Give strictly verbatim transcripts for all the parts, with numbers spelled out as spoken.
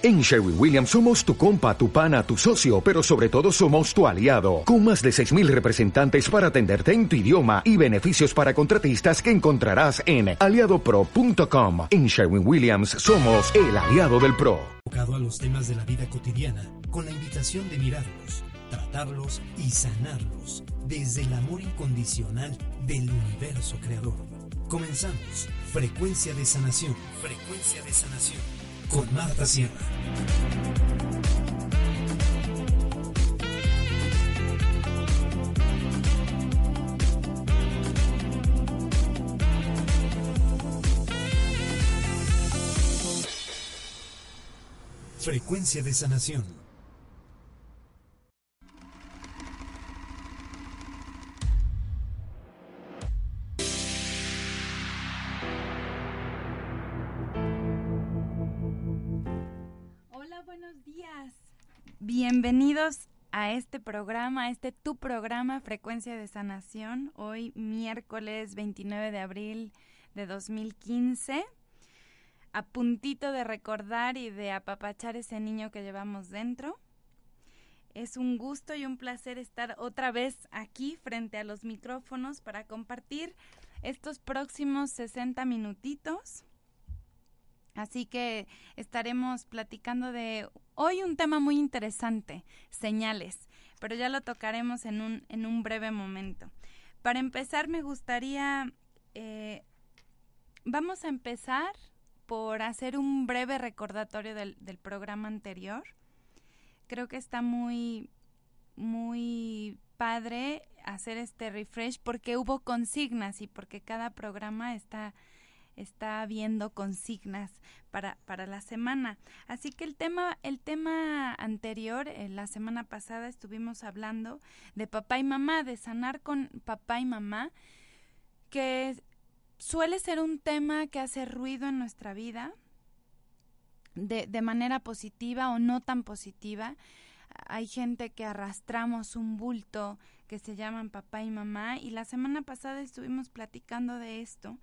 En Sherwin Williams somos tu compa, tu pana, tu socio, pero sobre todo somos tu aliado. Con más de seis mil representantes para atenderte en tu idioma y beneficios para contratistas que encontrarás en aliado pro punto com. En Sherwin Williams somos el aliado del pro. Enfocado a los temas de la vida cotidiana, con la invitación de mirarlos, tratarlos y sanarlos desde el amor incondicional del universo creador. Comenzamos Frecuencia de Sanación. Frecuencia de Sanación. Con Marta Sierra. Frecuencia de Sanación. Bienvenidos a este programa, a este tu programa Frecuencia de Sanación, hoy miércoles veintinueve de abril de dos mil quince, a puntito de recordar y de apapachar ese niño que llevamos dentro. Es un gusto y un placer estar otra vez aquí frente a los micrófonos para compartir estos próximos sesenta minutitos. Así que estaremos platicando de hoy un tema muy interesante, señales, pero ya lo tocaremos en un, en un breve momento. Para empezar me gustaría, eh, vamos a empezar por hacer un breve recordatorio del, del programa anterior. Creo que está muy, muy padre hacer este refresh porque hubo consignas y porque cada programa está... está viendo consignas para, para la semana. Así que el tema, el tema anterior, eh, la semana pasada estuvimos hablando de papá y mamá, de sanar con papá y mamá, que suele ser un tema que hace ruido en nuestra vida, de, de manera positiva o no tan positiva. Hay gente que arrastramos un bulto que se llaman papá y mamá, y la semana pasada estuvimos platicando de esto,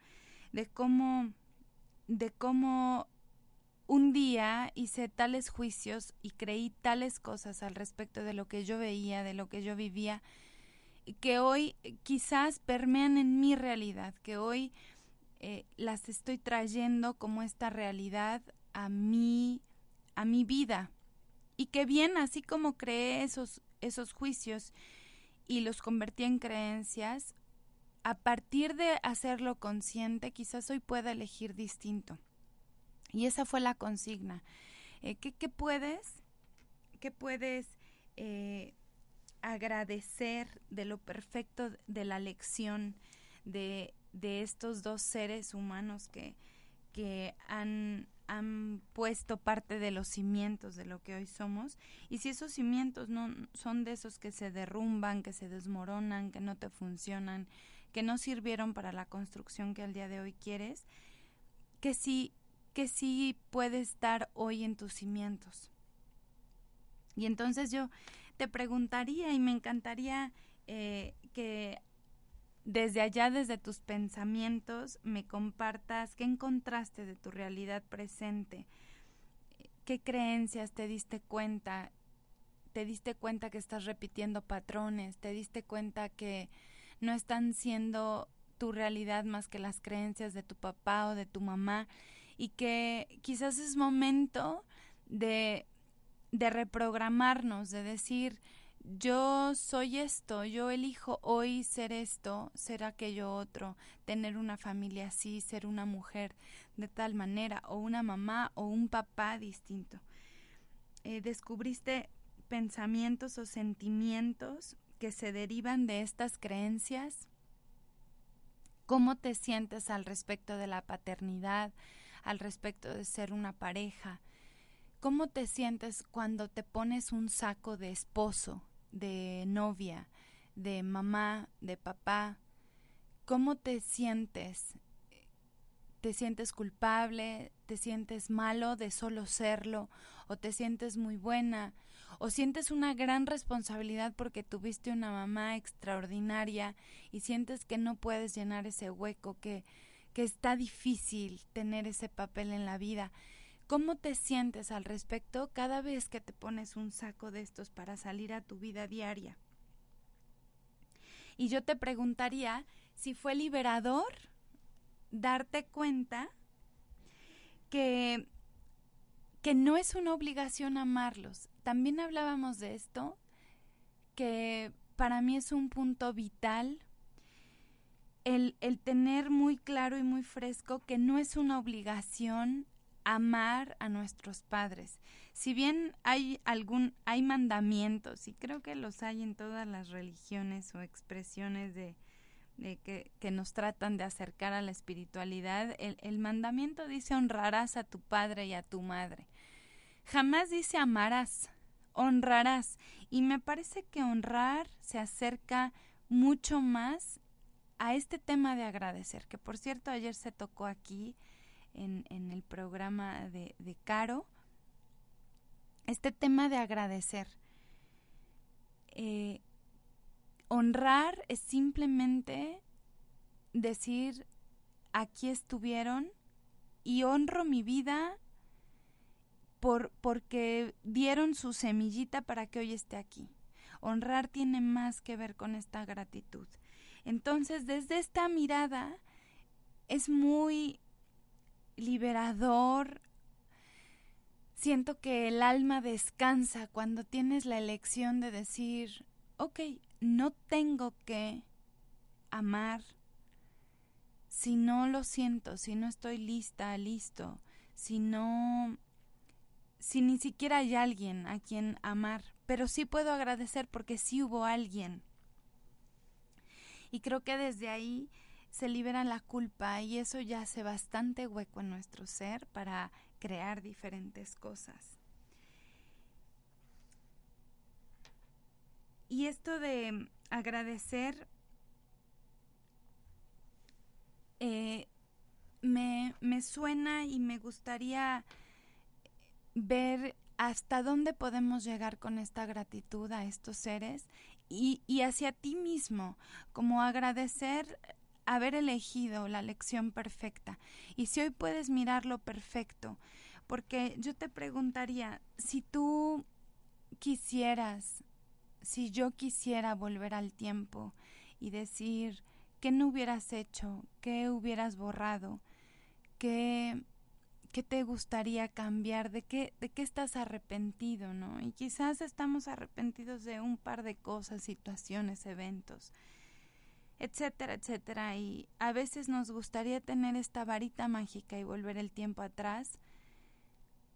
de cómo, de cómo un día hice tales juicios y creí tales cosas al respecto de lo que yo veía, de lo que yo vivía, que hoy quizás permean en mi realidad, que hoy eh, las estoy trayendo como esta realidad a mi, a mi vida. Y que bien, así como creé esos, esos juicios y los convertí en creencias, a partir de hacerlo consciente, quizás hoy pueda elegir distinto. Y esa fue la consigna. Eh, ¿qué, qué puedes, qué puedes eh, agradecer de lo perfecto de la lección de, de estos dos seres humanos que, que han, han puesto parte de los cimientos de lo que hoy somos? Y si esos cimientos no son de esos que se derrumban, que se desmoronan, que no te funcionan, que no sirvieron para la construcción que al día de hoy quieres, que sí, que sí puede estar hoy en tus cimientos. Y entonces yo te preguntaría y me encantaría eh, que desde allá, desde tus pensamientos, me compartas qué encontraste de tu realidad presente, qué creencias te diste cuenta, te diste cuenta que estás repitiendo patrones, te diste cuenta que no están siendo tu realidad más que las creencias de tu papá o de tu mamá, y que quizás es momento de, de reprogramarnos, de decir, yo soy esto, yo elijo hoy ser esto, ser aquello otro, tener una familia así, ser una mujer de tal manera, o una mamá o un papá distinto. Eh, descubriste pensamientos o sentimientos que se derivan de estas creencias. ¿Cómo te sientes al respecto de la paternidad, al respecto de ser una pareja? ¿Cómo te sientes cuando te pones un saco de esposo, de novia, de mamá, de papá? ¿Cómo te sientes? ¿Te sientes culpable? ¿Te sientes malo de solo serlo? ¿O te sientes muy buena? ¿O sientes una gran responsabilidad porque tuviste una mamá extraordinaria y sientes que no puedes llenar ese hueco, que, que está difícil tener ese papel en la vida? ¿Cómo te sientes al respecto cada vez que te pones un saco de estos para salir a tu vida diaria? Y yo te preguntaría si fue liberador darte cuenta que, que no es una obligación amarlos. También hablábamos de esto, que para mí es un punto vital el, el tener muy claro y muy fresco que no es una obligación amar a nuestros padres. Si bien hay algún hay mandamientos, y creo que los hay en todas las religiones o expresiones de, de que, que nos tratan de acercar a la espiritualidad, el, el mandamiento dice honrarás a tu padre y a tu madre. Jamás dice amarás, honrarás. Y me parece que honrar se acerca mucho más a este tema de agradecer, que por cierto ayer se tocó aquí En, en el programa de, de Caro, este tema de agradecer. Eh, honrar es simplemente decir, aquí estuvieron y honro mi vida por, porque dieron su semillita para que hoy esté aquí. Honrar tiene más que ver con esta gratitud. Entonces, desde esta mirada es muy liberador. Siento que el alma descansa cuando tienes la elección de decir, ok, no tengo que amar si no lo siento, si no estoy lista, listo, si no, si ni siquiera hay alguien a quien amar, pero sí puedo agradecer porque sí hubo alguien. Y creo que desde ahí se libera la culpa y eso ya hace bastante hueco en nuestro ser para crear diferentes cosas. Y esto de agradecer eh, me, me suena y me gustaría ver hasta dónde podemos llegar con esta gratitud a estos seres y, y hacia ti mismo, como agradecer haber elegido la lección perfecta. Y si hoy puedes mirar lo perfecto, porque yo te preguntaría, si tú quisieras, si yo quisiera volver al tiempo y decir, ¿qué no hubieras hecho? ¿Qué hubieras borrado? ¿Qué, qué te gustaría cambiar? ¿De qué, de qué estás arrepentido, no? Y quizás estamos arrepentidos de un par de cosas, situaciones, eventos, etcétera, etcétera, y a veces nos gustaría tener esta varita mágica y volver el tiempo atrás,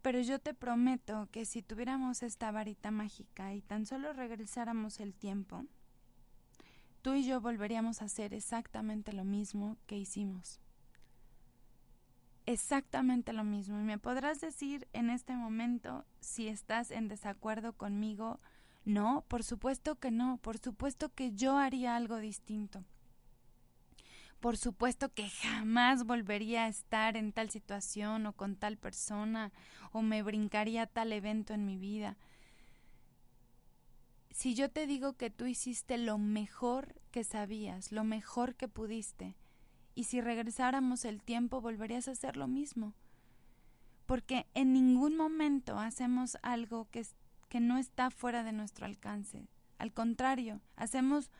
pero yo te prometo que si tuviéramos esta varita mágica y tan solo regresáramos el tiempo, tú y yo volveríamos a hacer exactamente lo mismo que hicimos. Exactamente lo mismo. Y me podrás decir en este momento si estás en desacuerdo conmigo. No, por supuesto que no, por supuesto que yo haría algo distinto. Por supuesto que jamás volvería a estar en tal situación o con tal persona o me brincaría tal evento en mi vida. Si yo te digo que tú hiciste lo mejor que sabías, lo mejor que pudiste, y si regresáramos el tiempo volverías a hacer lo mismo, porque en ningún momento hacemos algo que es que no está fuera de nuestro alcance. Al contrario, hacemos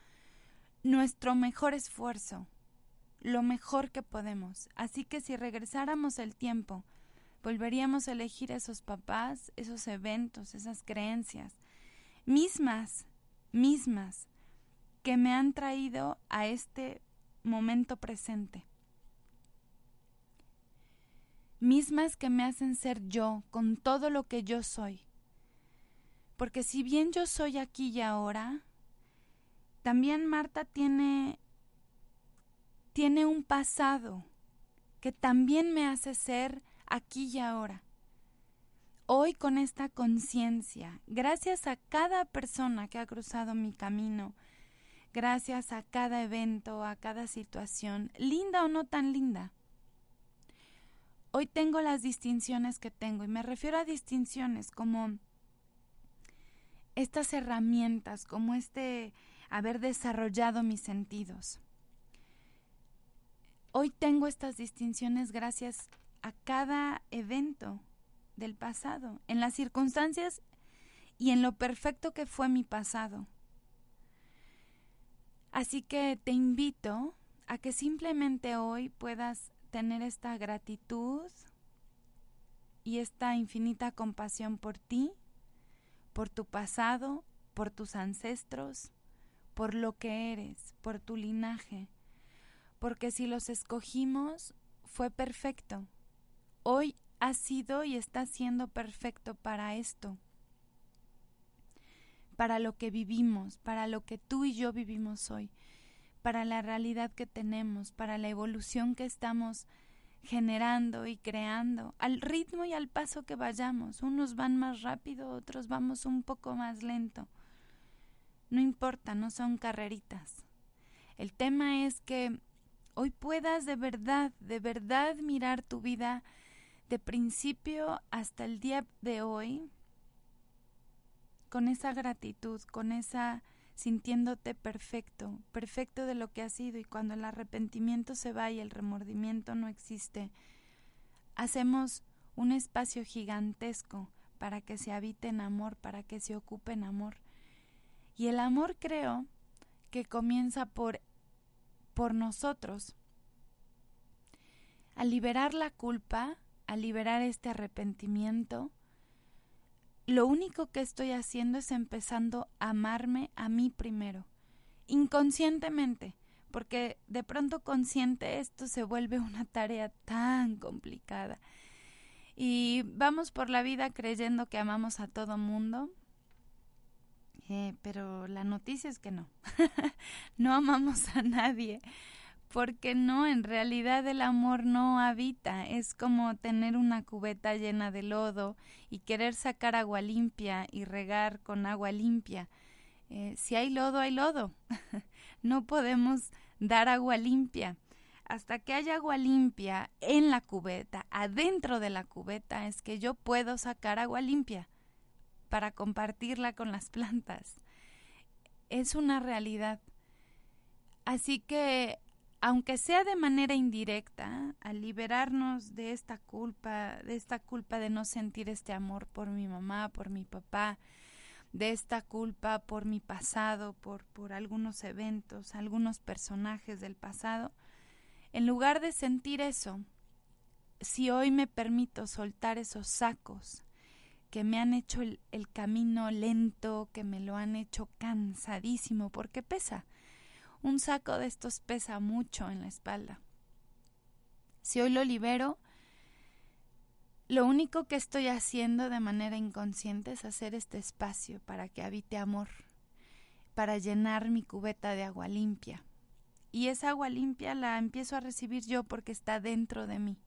nuestro mejor esfuerzo, lo mejor que podemos. Así que si regresáramos el tiempo, volveríamos a elegir esos papás, esos eventos, esas creencias, mismas, mismas, que me han traído a este momento presente. Mismas que me hacen ser yo, con todo lo que yo soy. Porque si bien yo soy aquí y ahora, también Marta tiene, tiene un pasado que también me hace ser aquí y ahora. Hoy con esta conciencia, gracias a cada persona que ha cruzado mi camino, gracias a cada evento, a cada situación, linda o no tan linda, hoy tengo las distinciones que tengo. Y me refiero a distinciones como estas herramientas, como este haber desarrollado mis sentidos. Hoy tengo estas distinciones gracias a cada evento, del pasado, en las circunstancias y en lo perfecto que fue mi pasado. Así que te invito a que simplemente hoy puedas tener esta gratitud y esta infinita compasión por ti, por tu pasado, por tus ancestros, por lo que eres, por tu linaje, porque si los escogimos fue perfecto. Hoy ha sido y está siendo perfecto para esto, para lo que vivimos, para lo que tú y yo vivimos hoy, para la realidad que tenemos, para la evolución que estamos generando y creando, al ritmo y al paso que vayamos. Unos van más rápido, otros vamos un poco más lento. No importa, no son carreritas. El tema es que hoy puedas de verdad, de verdad mirar tu vida de principio hasta el día de hoy con esa gratitud, con esa sintiéndote perfecto, perfecto de lo que has sido, y cuando el arrepentimiento se va y el remordimiento no existe, hacemos un espacio gigantesco para que se habite en amor, para que se ocupe en amor. Y el amor creo que comienza por, por nosotros, al liberar la culpa, al liberar este arrepentimiento. Lo único que estoy haciendo es empezando a amarme a mí primero, inconscientemente, porque de pronto consciente esto se vuelve una tarea tan complicada. Y vamos por la vida creyendo que amamos a todo mundo, eh, pero la noticia es que no, no amamos a nadie, porque no, en realidad el amor no habita. Es como tener una cubeta llena de lodo y querer sacar agua limpia y regar con agua limpia. Eh, si hay lodo, hay lodo. No podemos dar agua limpia. Hasta que haya agua limpia en la cubeta, adentro de la cubeta, es que yo puedo sacar agua limpia para compartirla con las plantas. Es una realidad. Así que, aunque sea de manera indirecta, al liberarnos de esta culpa, de esta culpa de no sentir este amor por mi mamá, por mi papá, de esta culpa por mi pasado, por, por algunos eventos, algunos personajes del pasado, en lugar de sentir eso, si hoy me permito soltar esos sacos que me han hecho el, el camino lento, que me lo han hecho cansadísimo, porque pesa. Un saco de estos pesa mucho en la espalda. Si hoy lo libero, lo único que estoy haciendo de manera inconsciente es hacer este espacio para que habite amor, para llenar mi cubeta de agua limpia. Y esa agua limpia la empiezo a recibir yo porque está dentro de mí.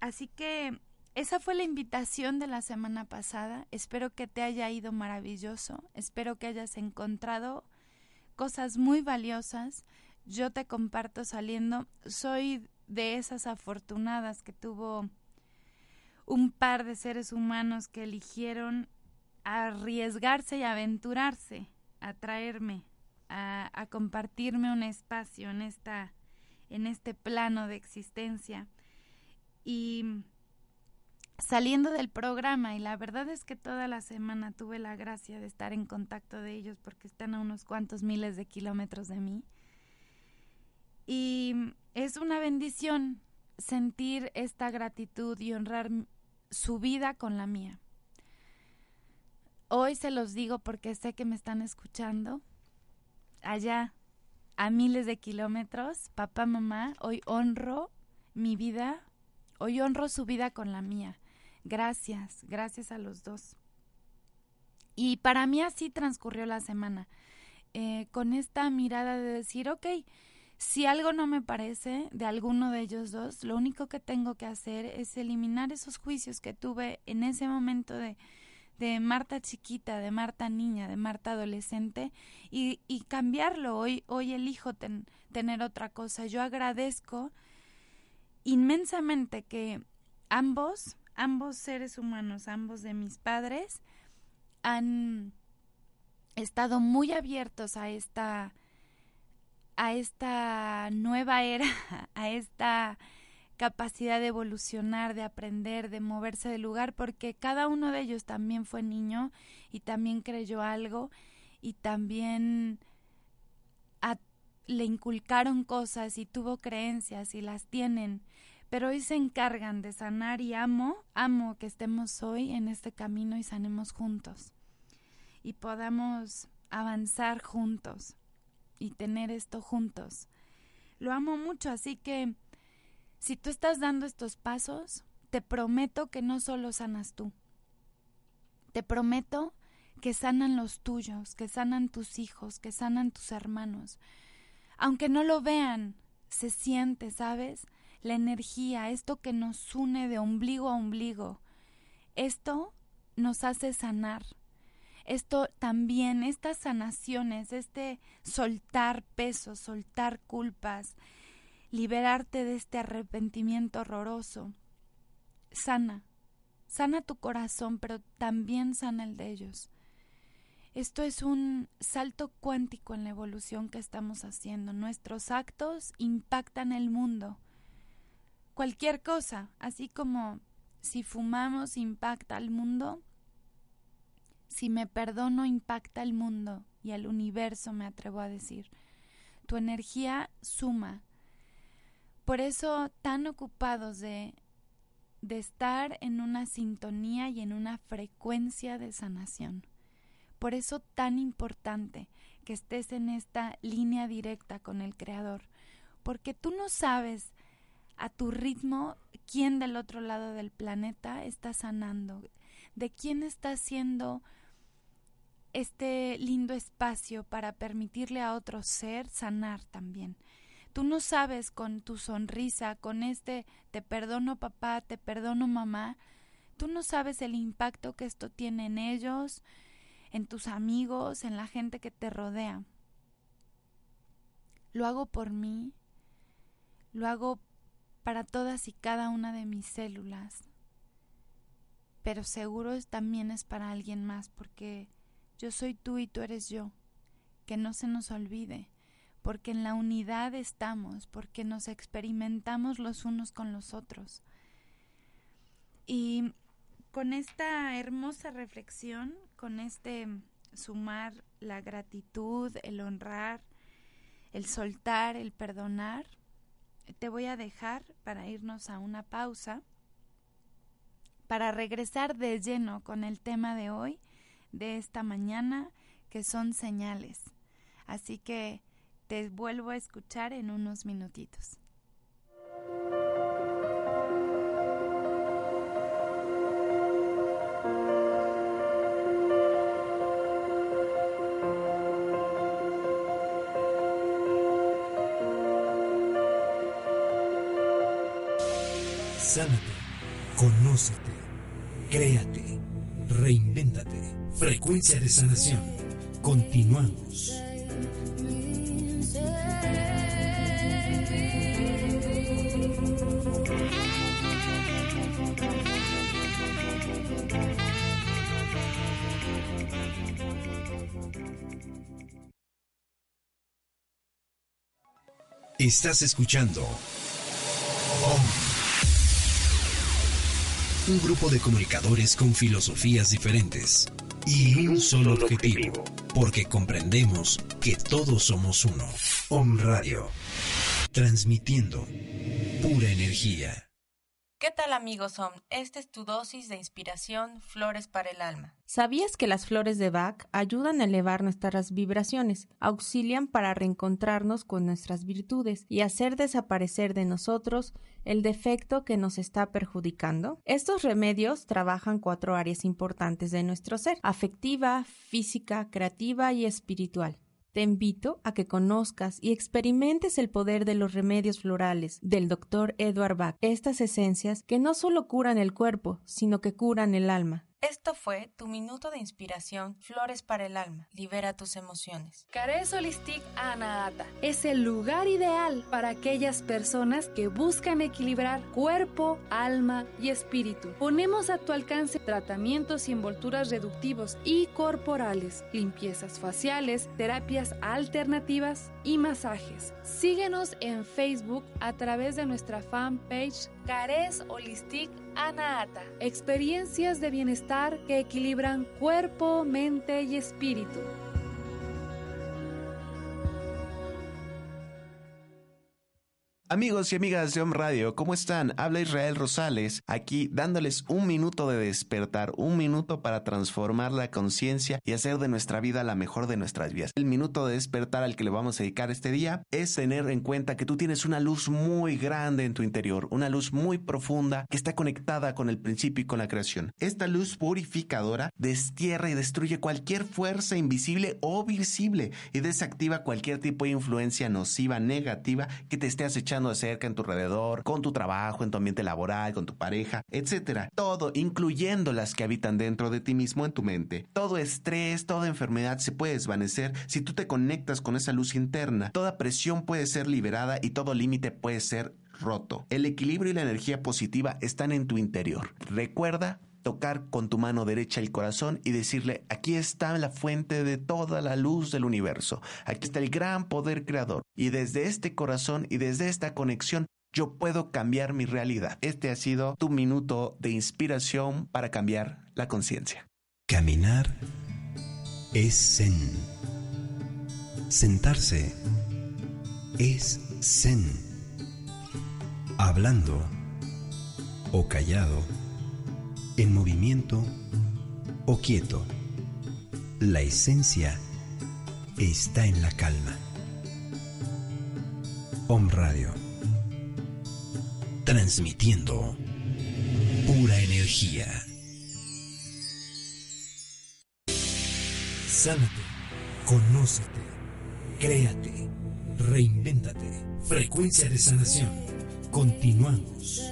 Así que esa fue la invitación de la semana pasada. Espero que te haya ido maravilloso. Espero que hayas encontrado cosas muy valiosas. Yo te comparto saliendo, soy de esas afortunadas que tuvo un par de seres humanos que eligieron arriesgarse y aventurarse a traerme, a, a compartirme un espacio en, esta, en este plano de existencia. Y saliendo del programa, y la verdad es que toda la semana tuve la gracia de estar en contacto de ellos porque están a unos cuantos miles de kilómetros de mí, y es una bendición sentir esta gratitud y honrar su vida con la mía. Hoy se los digo porque sé que me están escuchando allá a miles de kilómetros. Papá, mamá, hoy honro mi vida, hoy honro su vida con la mía. Gracias, gracias a los dos. Y para mí así transcurrió la semana, eh, con esta mirada de decir, ok, si algo no me parece de alguno de ellos dos, lo único que tengo que hacer es eliminar esos juicios que tuve en ese momento de, de Marta chiquita, de Marta niña, de Marta adolescente, y, y cambiarlo. Hoy, hoy elijo ten, tener otra cosa. Yo agradezco inmensamente que ambos, ambos seres humanos, ambos de mis padres, han estado muy abiertos a esta, a esta nueva era, a esta capacidad de evolucionar, de aprender, de moverse de lugar, porque cada uno de ellos también fue niño y también creyó algo y también a, le inculcaron cosas y tuvo creencias y las tienen, pero hoy se encargan de sanar y amo, amo que estemos hoy en este camino y sanemos juntos y podamos avanzar juntos y tener esto juntos. Lo amo mucho, así que si tú estás dando estos pasos, te prometo que no solo sanas tú. Te prometo que sanan los tuyos, que sanan tus hijos, que sanan tus hermanos. Aunque no lo vean, se siente, ¿sabes? La energía, esto que nos une de ombligo a ombligo. Esto nos hace sanar. Esto también, estas sanaciones, este soltar pesos, soltar culpas, liberarte de este arrepentimiento horroroso. Sana, sana tu corazón, pero también sana el de ellos. Esto es un salto cuántico en la evolución que estamos haciendo. Nuestros actos impactan el mundo. Cualquier cosa, así como si fumamos impacta al mundo, si me perdono impacta al mundo y al universo, me atrevo a decir. Tu energía suma. Por eso tan ocupados de, de estar en una sintonía y en una frecuencia de sanación. Por eso tan importante que estés en esta línea directa con el Creador. Porque tú no sabes a tu ritmo quién del otro lado del planeta está sanando. De quién está haciendo este lindo espacio para permitirle a otro ser sanar también. Tú no sabes con tu sonrisa, con este te perdono papá, te perdono mamá, tú no sabes el impacto que esto tiene en ellos, en tus amigos, en la gente que te rodea. Lo hago por mí, lo hago para todas y cada una de mis células, pero seguro también es para alguien más, porque yo soy tú y tú eres yo, que no se nos olvide. Porque en la unidad estamos, porque nos experimentamos los unos con los otros. Y con esta hermosa reflexión, con este sumar la gratitud, el honrar, el soltar, el perdonar, te voy a dejar para irnos a una pausa, para regresar de lleno con el tema de hoy, de esta mañana, que son señales. Así que te vuelvo a escuchar en unos minutitos. Sánate, conócete, créate, reinvéntate. Frecuencia de sanación. Continuamos. Estás escuchando Om, un grupo de comunicadores con filosofías diferentes y un solo objetivo, porque comprendemos que todos somos uno. Om Radio, transmitiendo pura energía. ¿Qué tal amigos Om? Esta es tu dosis de inspiración, flores para el alma. ¿Sabías que las flores de Bach ayudan a elevar nuestras vibraciones, auxilian para reencontrarnos con nuestras virtudes y hacer desaparecer de nosotros el defecto que nos está perjudicando? Estos remedios trabajan cuatro áreas importantes de nuestro ser: afectiva, física, creativa y espiritual. Te invito a que conozcas y experimentes el poder de los remedios florales del doctor Edward Bach. Estas esencias que no solo curan el cuerpo, sino que curan el alma. Esto fue tu minuto de inspiración, Flores para el Alma. Libera tus emociones. Carez Holistic Anahata es el lugar ideal para aquellas personas que buscan equilibrar cuerpo, alma y espíritu. Ponemos a tu alcance tratamientos y envolturas reductivos y corporales, limpiezas faciales, terapias alternativas y masajes. Síguenos en Facebook a través de nuestra fanpage Carez Holistic Anahata. Experiencias de bienestar que equilibran cuerpo, mente y espíritu. Amigos y amigas de Om Radio, ¿cómo están? Habla Israel Rosales, aquí dándoles un minuto de despertar, un minuto para transformar la conciencia y hacer de nuestra vida la mejor de nuestras vidas. El minuto de despertar al que le vamos a dedicar este día es tener en cuenta que tú tienes una luz muy grande en tu interior, una luz muy profunda que está conectada con el principio y con la creación. Esta luz purificadora destierra y destruye cualquier fuerza invisible o visible y desactiva cualquier tipo de influencia nociva, negativa, que te esté acechando de cerca en tu alrededor, con tu trabajo, en tu ambiente laboral, con tu pareja, etcétera. Todo, incluyendo las que habitan dentro de ti mismo en tu mente. Todo estrés, toda enfermedad se puede desvanecer si tú te conectas con esa luz interna. Toda presión puede ser liberada y todo límite puede ser roto. El equilibrio y la energía positiva están en tu interior. Recuerda tocar con tu mano derecha el corazón y decirle: aquí está la fuente de toda la luz del universo, aquí está el gran poder creador, y desde este corazón y desde esta conexión yo puedo cambiar mi realidad. Este ha sido tu minuto de inspiración para cambiar la conciencia. Caminar es zen. Sentarse es zen. Hablando o callado, en movimiento o quieto, la esencia está en la calma. Om Radio, transmitiendo pura energía. Sánate, conócete, créate, reinvéntate. Frecuencia de Sanación. Continuamos.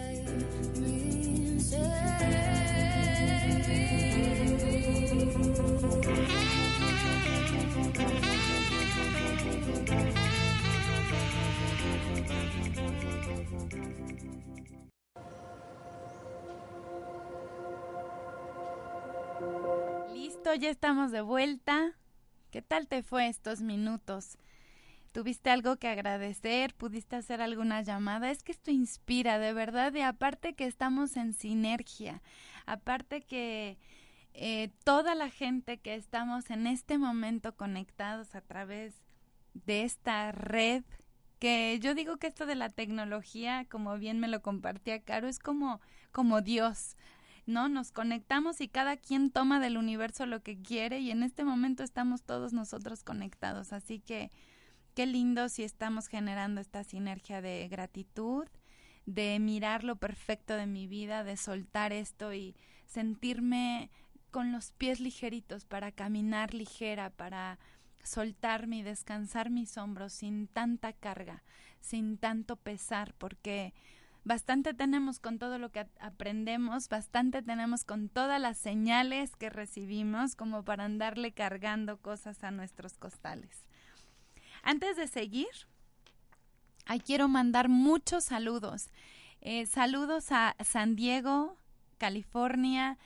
Ya estamos de vuelta. ¿Qué tal te fue estos minutos? ¿Tuviste algo que agradecer? ¿Pudiste hacer alguna llamada? Es que esto inspira, de verdad, y aparte que estamos en sinergia, aparte que eh, toda la gente que estamos en este momento conectados a través de esta red, que yo digo que esto de la tecnología, como bien me lo compartía Caro, es como, como Dios, ¿no? Nos conectamos y cada quien toma del universo lo que quiere, y en este momento estamos todos nosotros conectados, así que qué lindo si estamos generando esta sinergia de gratitud, de mirar lo perfecto de mi vida, de soltar esto y sentirme con los pies ligeritos para caminar ligera, para soltarme y descansar mis hombros sin tanta carga, sin tanto pesar, porque bastante tenemos con todo lo que aprendemos, bastante tenemos con todas las señales que recibimos como para andarle cargando cosas a nuestros costales. Antes de seguir, ahí quiero mandar muchos saludos. Eh, saludos a San Diego, California,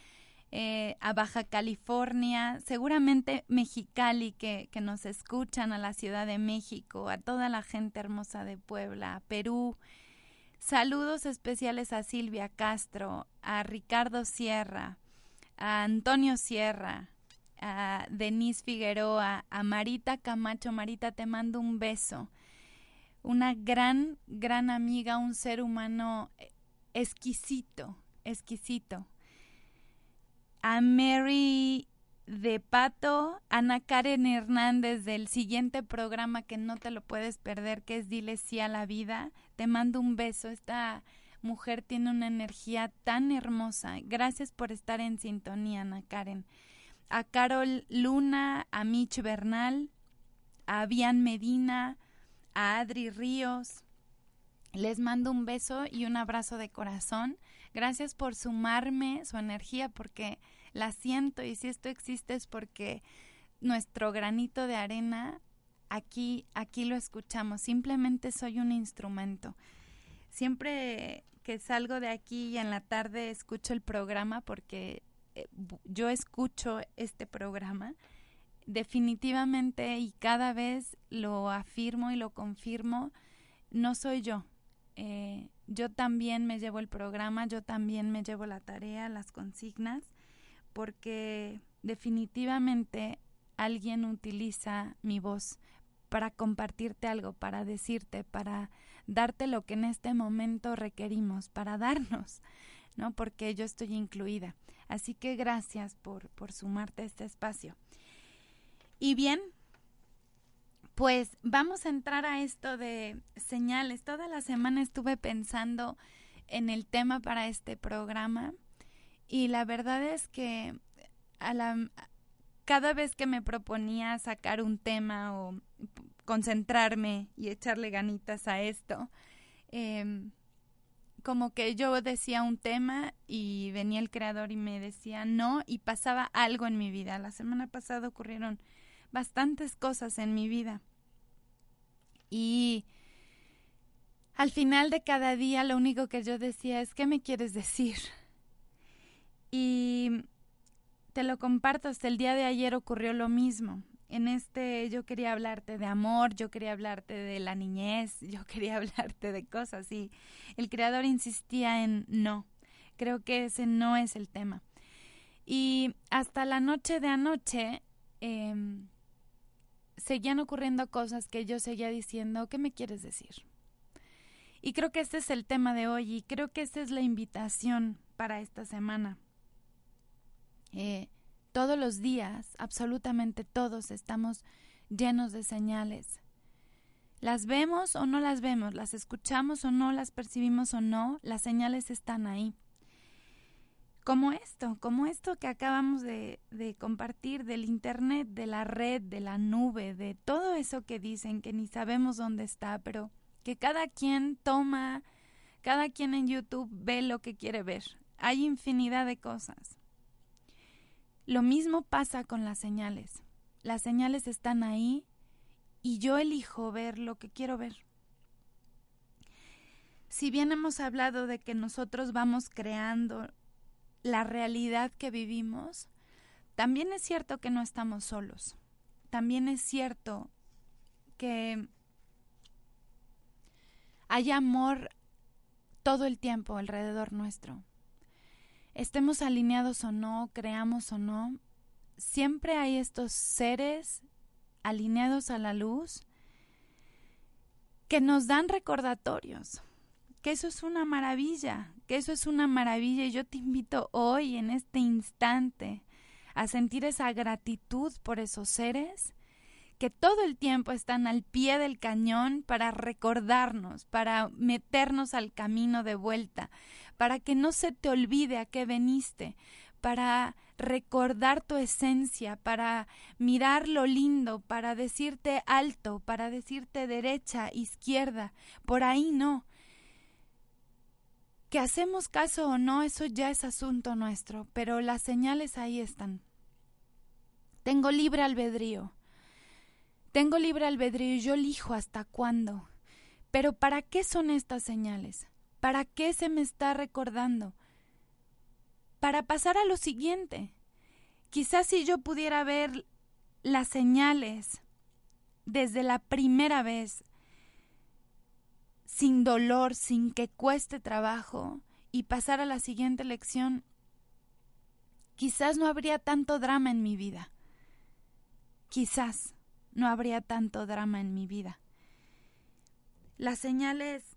eh, a Baja California, seguramente Mexicali que, que nos escuchan, a la Ciudad de México, a toda la gente hermosa de Puebla, a Perú. Saludos especiales a Silvia Castro, a Ricardo Sierra, a Antonio Sierra, a Denise Figueroa, a Marita Camacho. Marita, te mando un beso. Una gran, gran amiga, un ser humano exquisito, exquisito. A Mary de Pato, Ana Karen Hernández del siguiente programa que no te lo puedes perder, que es Dile Sí a la Vida. Te mando un beso. Esta mujer tiene una energía tan hermosa. Gracias por estar en sintonía, Ana Karen. A Carol Luna, a Mitch Bernal, a Vian Medina, a Adri Ríos. Les mando un beso y un abrazo de corazón. Gracias por sumarme su energía, porque la siento, y si esto existe es porque nuestro granito de arena aquí, aquí lo escuchamos, simplemente soy un instrumento. Siempre que salgo de aquí y en la tarde escucho el programa, porque yo escucho este programa, definitivamente, y cada vez lo afirmo y lo confirmo, no soy yo. Eh, yo también me llevo el programa, yo también me llevo la tarea, las consignas, porque definitivamente alguien utiliza mi voz para compartirte algo, para decirte, para darte lo que en este momento requerimos, para darnos, ¿no? Porque yo estoy incluida. Así que gracias por, por sumarte a este espacio. Y bien, pues vamos a entrar a esto de señales. Toda la semana estuve pensando en el tema para este programa, y la verdad es que a la, cada vez que me proponía sacar un tema o concentrarme y echarle ganitas a esto, eh, como que yo decía un tema y venía el creador y me decía no, y pasaba algo en mi vida. La semana pasada ocurrieron bastantes cosas en mi vida, y al final de cada día lo único que yo decía es: ¿qué me quieres decir? Y te lo comparto, hasta el día de ayer ocurrió lo mismo. En este yo quería hablarte de amor, yo quería hablarte de la niñez, yo quería hablarte de cosas, y el creador insistía en no. Creo que ese no es el tema. Y hasta la noche de anoche eh, seguían ocurriendo cosas que yo seguía diciendo: ¿qué me quieres decir? Y creo que este es el tema de hoy, y creo que esta es la invitación para esta semana. Eh, Todos los días, absolutamente todos, estamos llenos de señales. Las vemos o no las vemos, las escuchamos o no, las percibimos o no, las señales están ahí. Como esto, como esto que acabamos de, de compartir, del internet, de la red, de la nube, de todo eso que dicen que ni sabemos dónde está, pero que cada quien toma, cada quien en YouTube ve lo que quiere ver. Hay infinidad de cosas. Lo mismo pasa con las señales. Las señales están ahí, y yo elijo ver lo que quiero ver. Si bien hemos hablado de que nosotros vamos creando la realidad que vivimos, también es cierto que no estamos solos. También es cierto que hay amor todo el tiempo alrededor nuestro. Estemos alineados o no, creamos o no, siempre hay estos seres alineados a la luz que nos dan recordatorios, que eso es una maravilla, que eso es una maravilla, y yo te invito hoy, en este instante, a sentir esa gratitud por esos seres que todo el tiempo están al pie del cañón para recordarnos, para meternos al camino de vuelta, para que no se te olvide a qué veniste, para recordar tu esencia, para mirar lo lindo, para decirte alto, para decirte derecha, izquierda, por ahí no. Que hacemos caso o no, eso ya es asunto nuestro, pero las señales ahí están. Tengo libre albedrío, tengo libre albedrío y yo elijo hasta cuándo. Pero ¿para qué son estas señales? ¿Para qué se me está recordando? Para pasar a lo siguiente. Quizás si yo pudiera ver las señales desde la primera vez, sin dolor, sin que cueste trabajo, y pasar a la siguiente lección, quizás no habría tanto drama en mi vida. Quizás no habría tanto drama en mi vida. Las señales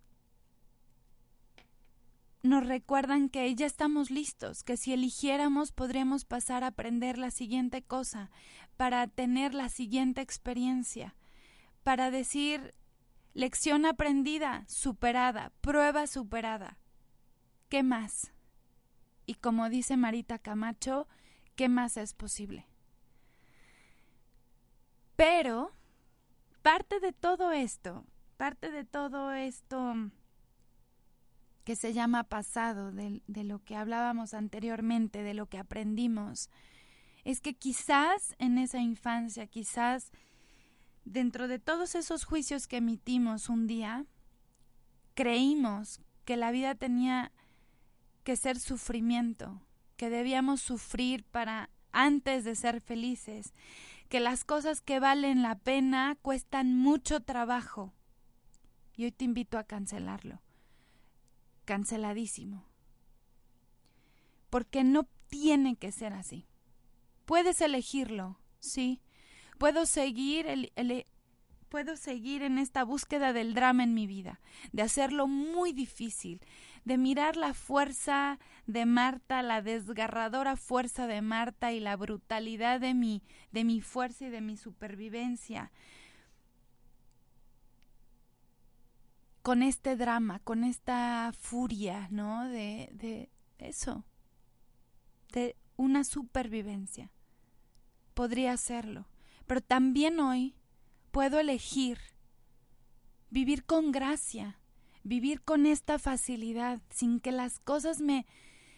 nos recuerdan que ya estamos listos, que si eligiéramos podríamos pasar a aprender la siguiente cosa, para tener la siguiente experiencia, para decir: lección aprendida, superada, prueba superada. ¿Qué más? Y como dice Marita Camacho, ¿qué más es posible? Pero parte de todo esto, parte de todo esto que se llama pasado, de, de lo que hablábamos anteriormente, de lo que aprendimos, es que quizás en esa infancia, quizás dentro de todos esos juicios que emitimos un día, creímos que la vida tenía que ser sufrimiento, que debíamos sufrir para antes de ser felices, que las cosas que valen la pena cuestan mucho trabajo. Y hoy te invito a cancelarlo. Canceladísimo. Porque no tiene que ser así. Puedes elegirlo, sí. Puedo seguir, el, el, puedo seguir en esta búsqueda del drama en mi vida, de hacerlo muy difícil, de mirar la fuerza de Marta, la desgarradora fuerza de Marta y la brutalidad de mi, de mi fuerza y de mi supervivencia. Con este drama, con esta furia, ¿no? De, de eso, de una supervivencia. Podría hacerlo, pero también hoy puedo elegir vivir con gracia, vivir con esta facilidad, sin que las cosas me,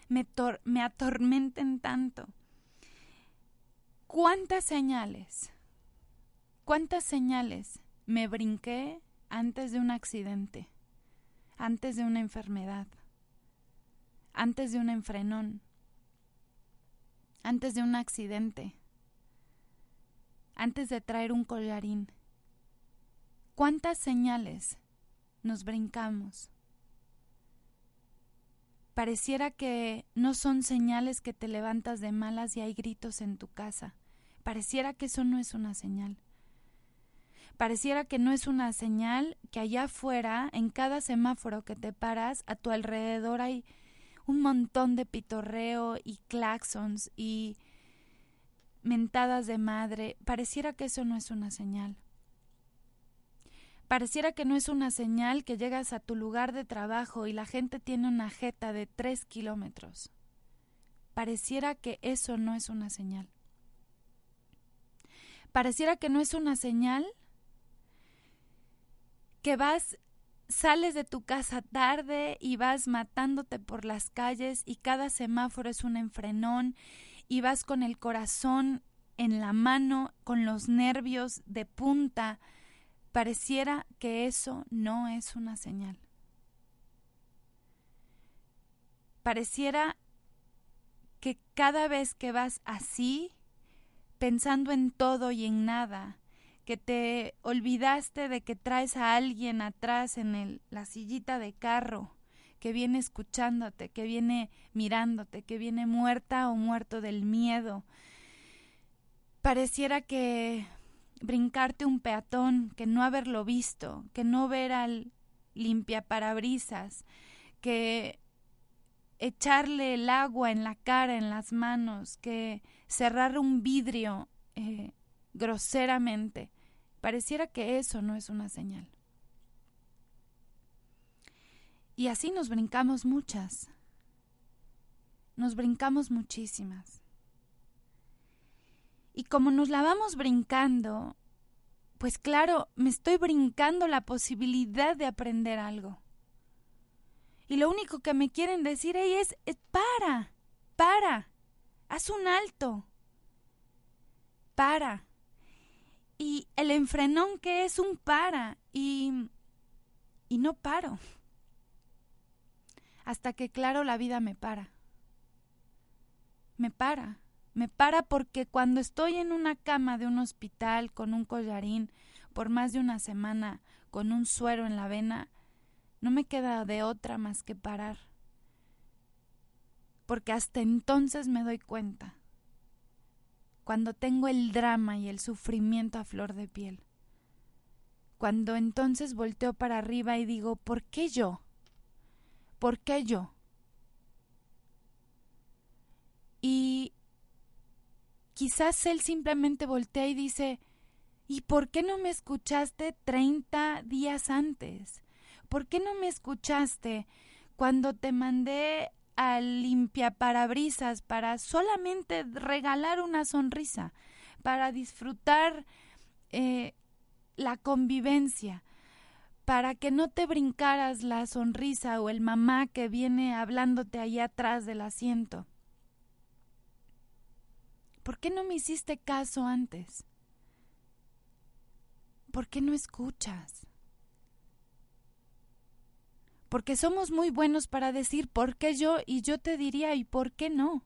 me, tor- me atormenten tanto. ¿Cuántas señales, cuántas señales me brinqué antes de un accidente, antes de una enfermedad, antes de un enfrenón, antes de un accidente, antes de traer un collarín? ¿Cuántas señales nos brincamos? Pareciera que no son señales que te levantas de malas y hay gritos en tu casa. Pareciera que eso no es una señal. Pareciera que no es una señal que allá afuera, en cada semáforo que te paras, a tu alrededor hay un montón de pitorreo y claxons y mentadas de madre. Pareciera que eso no es una señal. Pareciera que no es una señal que llegas a tu lugar de trabajo y la gente tiene una jeta de tres kilómetros. Pareciera que eso no es una señal. Pareciera que no es una señal que vas, sales de tu casa tarde y vas matándote por las calles y cada semáforo es un enfrenón y vas con el corazón en la mano, con los nervios de punta. Pareciera que eso no es una señal. Pareciera que cada vez que vas así, pensando en todo y en nada, que te olvidaste de que traes a alguien atrás en el, la sillita de carro, que viene escuchándote, que viene mirándote, que viene muerta o muerto del miedo. Pareciera que brincarte un peatón, que no haberlo visto, que no ver al limpiaparabrisas, que echarle el agua en la cara, en las manos, que cerrar un vidrio eh, groseramente. Pareciera que eso no es una señal. Y así nos brincamos muchas, nos brincamos muchísimas. Y como nos la vamos brincando, pues claro, me estoy brincando la posibilidad de aprender algo. Y lo único que me quieren decir ahí es, es para, para, haz un alto, para. Y el enfrenón que es un para, y, y no paro. Hasta que, claro, la vida me para. Me para, me para porque cuando estoy en una cama de un hospital con un collarín por más de una semana, con un suero en la vena, no me queda de otra más que parar. Porque hasta entonces me doy cuenta. Cuando tengo el drama y el sufrimiento a flor de piel. Cuando entonces volteo para arriba y digo, ¿por qué yo? ¿Por qué yo? Y quizás él simplemente voltea y dice, ¿y por qué no me escuchaste treinta días antes? ¿Por qué no me escuchaste cuando te mandé al limpiaparabrisas para solamente regalar una sonrisa, para disfrutar eh, la convivencia, para que no te brincaras la sonrisa o el mamá que viene hablándote allá atrás del asiento. ¿Por qué no me hiciste caso antes? ¿Por qué no escuchas? Porque somos muy buenos para decir por qué yo, y yo te diría y por qué no.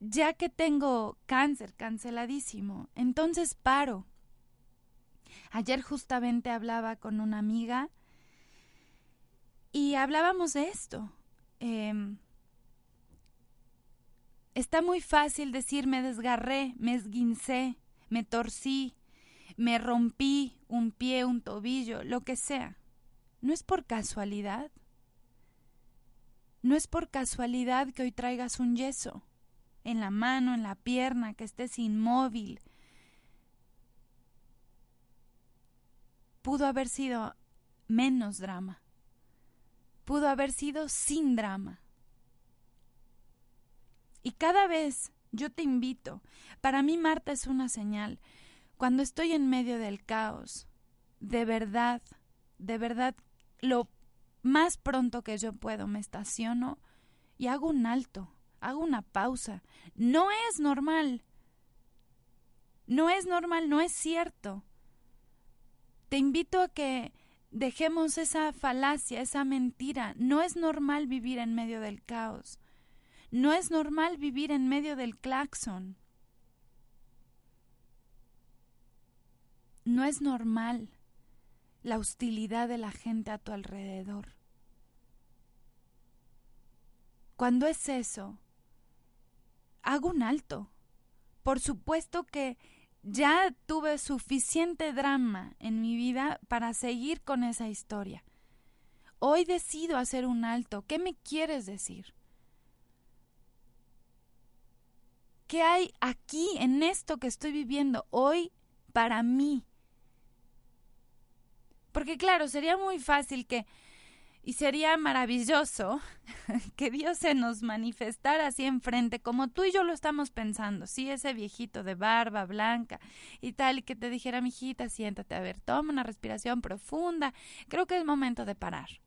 Ya que tengo cáncer canceladísimo, entonces paro. Ayer justamente hablaba con una amiga y hablábamos de esto. Eh, está muy fácil decir me desgarré, me esguincé, me torcí, me rompí un pie, un tobillo, lo que sea. No es por casualidad. No es por casualidad que hoy traigas un yeso en la mano, en la pierna, que estés inmóvil. Pudo haber sido menos drama. Pudo haber sido sin drama. Y cada vez yo te invito, para mí Marta es una señal. Cuando estoy en medio del caos, de verdad, de verdad, lo más pronto que yo puedo me estaciono y hago un alto, hago una pausa. No es normal. No es normal, no es cierto. Te invito a que dejemos esa falacia, esa mentira. No es normal vivir en medio del caos. No es normal vivir en medio del claxon. No es normal la hostilidad de la gente a tu alrededor. Cuando es eso, hago un alto. Por supuesto que ya tuve suficiente drama en mi vida para seguir con esa historia. Hoy decido hacer un alto. ¿Qué me quieres decir? ¿Qué hay aquí en esto que estoy viviendo hoy para mí? Porque claro, sería muy fácil que, y sería maravilloso que Dios se nos manifestara así enfrente, como tú y yo lo estamos pensando, sí, ese viejito de barba blanca y tal, y que te dijera, mijita, siéntate, a ver, toma una respiración profunda, creo que es momento de parar.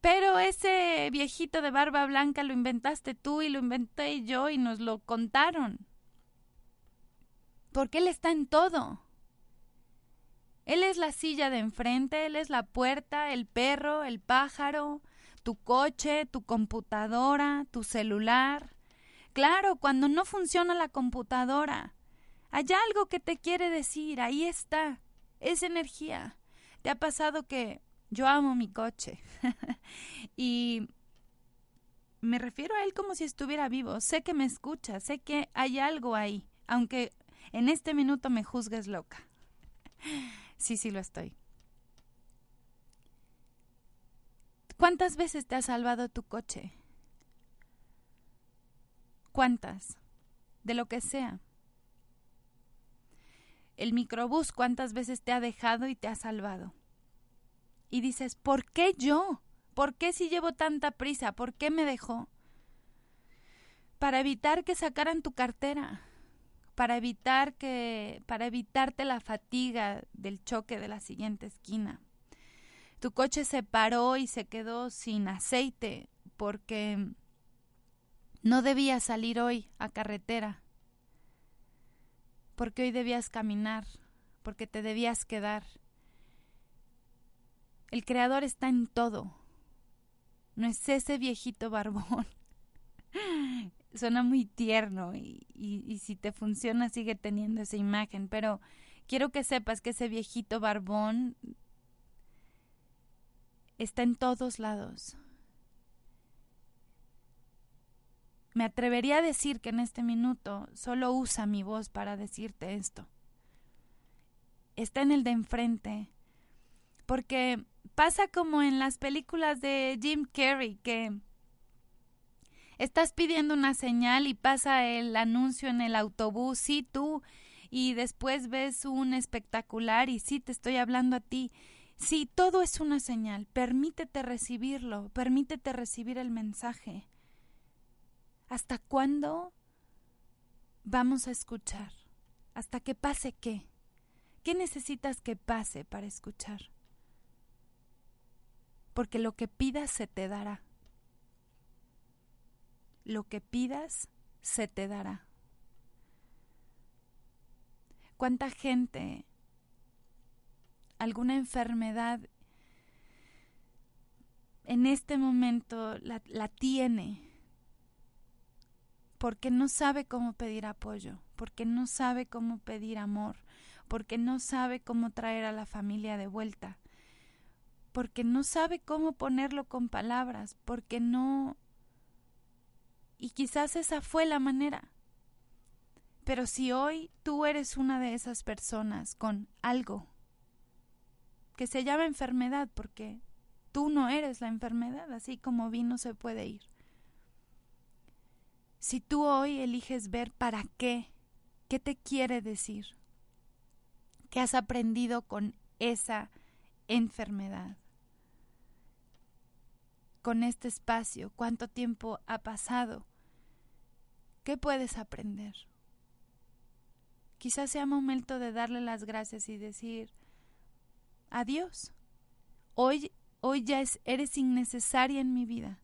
Pero ese viejito de barba blanca lo inventaste tú y lo inventé yo y nos lo contaron. Porque él está en todo. Él es la silla de enfrente, él es la puerta, el perro, el pájaro, tu coche, tu computadora, tu celular. Claro, cuando no funciona la computadora, hay algo que te quiere decir, ahí está, es energía. ¿Te ha pasado que... Yo amo mi coche y me refiero a él como si estuviera vivo. Sé que me escucha, sé que hay algo ahí, aunque en este minuto me juzgues loca. Sí, sí lo estoy. ¿Cuántas veces te ha salvado tu coche? ¿Cuántas? De lo que sea. El microbús, ¿cuántas veces te ha dejado y te ha salvado? Y dices, ¿por qué yo? ¿Por qué si llevo tanta prisa? ¿Por qué me dejó? Para evitar que sacaran tu cartera, para evitar que, para evitarte la fatiga del choque de la siguiente esquina. Tu coche se paró y se quedó sin aceite porque no debías salir hoy a carretera, porque hoy debías caminar, porque te debías quedar. El Creador está en todo. No es ese viejito barbón. Suena muy tierno y, y, y si te funciona sigue teniendo esa imagen. Pero quiero que sepas que ese viejito barbón está en todos lados. Me atrevería a decir que en este minuto solo usa mi voz para decirte esto. Está en el de enfrente. Porque... pasa como en las películas de Jim Carrey, que estás pidiendo una señal y pasa el anuncio en el autobús, sí tú, y después ves un espectacular y sí te estoy hablando a ti. Sí, todo es una señal, permítete recibirlo, permítete recibir el mensaje. ¿Hasta cuándo vamos a escuchar? ¿Hasta que pase qué? ¿Qué necesitas que pase para escuchar? Porque lo que pidas se te dará. Lo que pidas se te dará. ¿Cuánta gente, alguna enfermedad, en este momento la, la tiene? Porque no sabe cómo pedir apoyo, porque no sabe cómo pedir amor, porque no sabe cómo traer a la familia de vuelta, porque no sabe cómo ponerlo con palabras, porque no... Y quizás esa fue la manera. Pero si hoy tú eres una de esas personas con algo que se llama enfermedad, porque tú no eres la enfermedad, así como vino se puede ir. Si tú hoy eliges ver para qué, qué te quiere decir, qué has aprendido con esa enfermedad, con este espacio, cuánto tiempo ha pasado, qué puedes aprender. Quizás sea momento de darle las gracias y decir adiós. Hoy, hoy ya es, eres innecesaria en mi vida.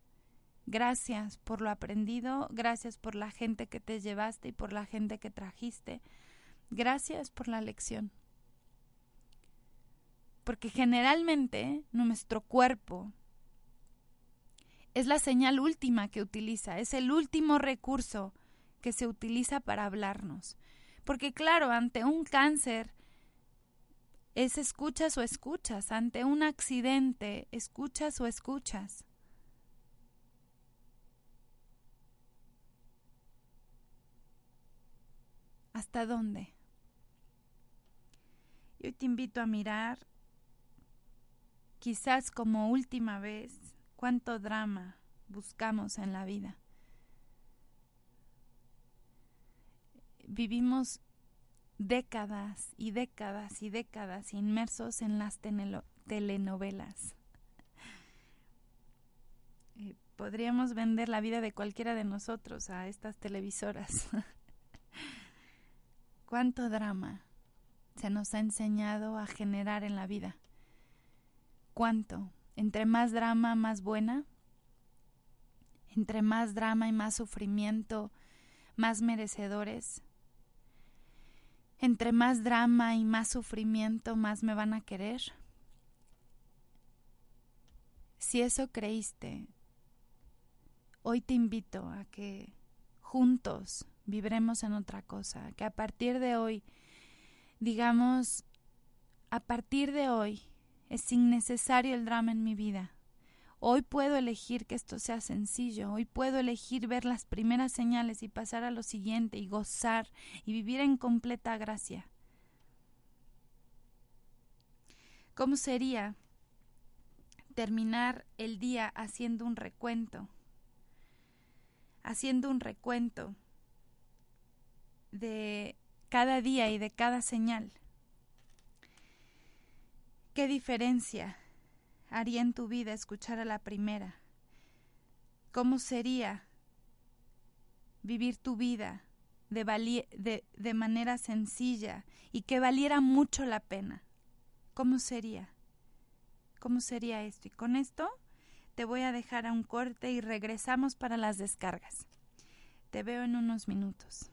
Gracias por lo aprendido, gracias por la gente que te llevaste y por la gente que trajiste. Gracias por la lección. Porque generalmente nuestro cuerpo es la señal última que utiliza, es el último recurso que se utiliza para hablarnos. Porque claro, ante un cáncer es escuchas o escuchas, ante un accidente escuchas o escuchas. ¿Hasta dónde? Yo te invito a mirar, quizás como última vez, cuánto drama buscamos en la vida. Vivimos décadas y décadas y décadas inmersos en las telenovelas. Eh, podríamos vender la vida de cualquiera de nosotros a estas televisoras. ¿Cuánto drama se nos ha enseñado a generar en la vida? ¿Cuánto? Entre más drama, más buena. Entre más drama y más sufrimiento, más merecedores. Entre más drama y más sufrimiento, más me van a querer. Si eso creíste, hoy te invito a que juntos vibremos en otra cosa, que a partir de hoy, digamos, a partir de hoy es innecesario el drama en mi vida. Hoy puedo elegir que esto sea sencillo, hoy puedo elegir ver las primeras señales y pasar a lo siguiente y gozar y vivir en completa gracia. ¿Cómo sería terminar el día haciendo un recuento? Haciendo un recuento de cada día y de cada señal. ¿Qué diferencia haría en tu vida escuchar a la primera? ¿Cómo sería vivir tu vida de, vali- de, de manera sencilla y que valiera mucho la pena? ¿Cómo sería? ¿Cómo sería esto? Y con esto te voy a dejar a un corte y regresamos para las descargas. Te veo en unos minutos.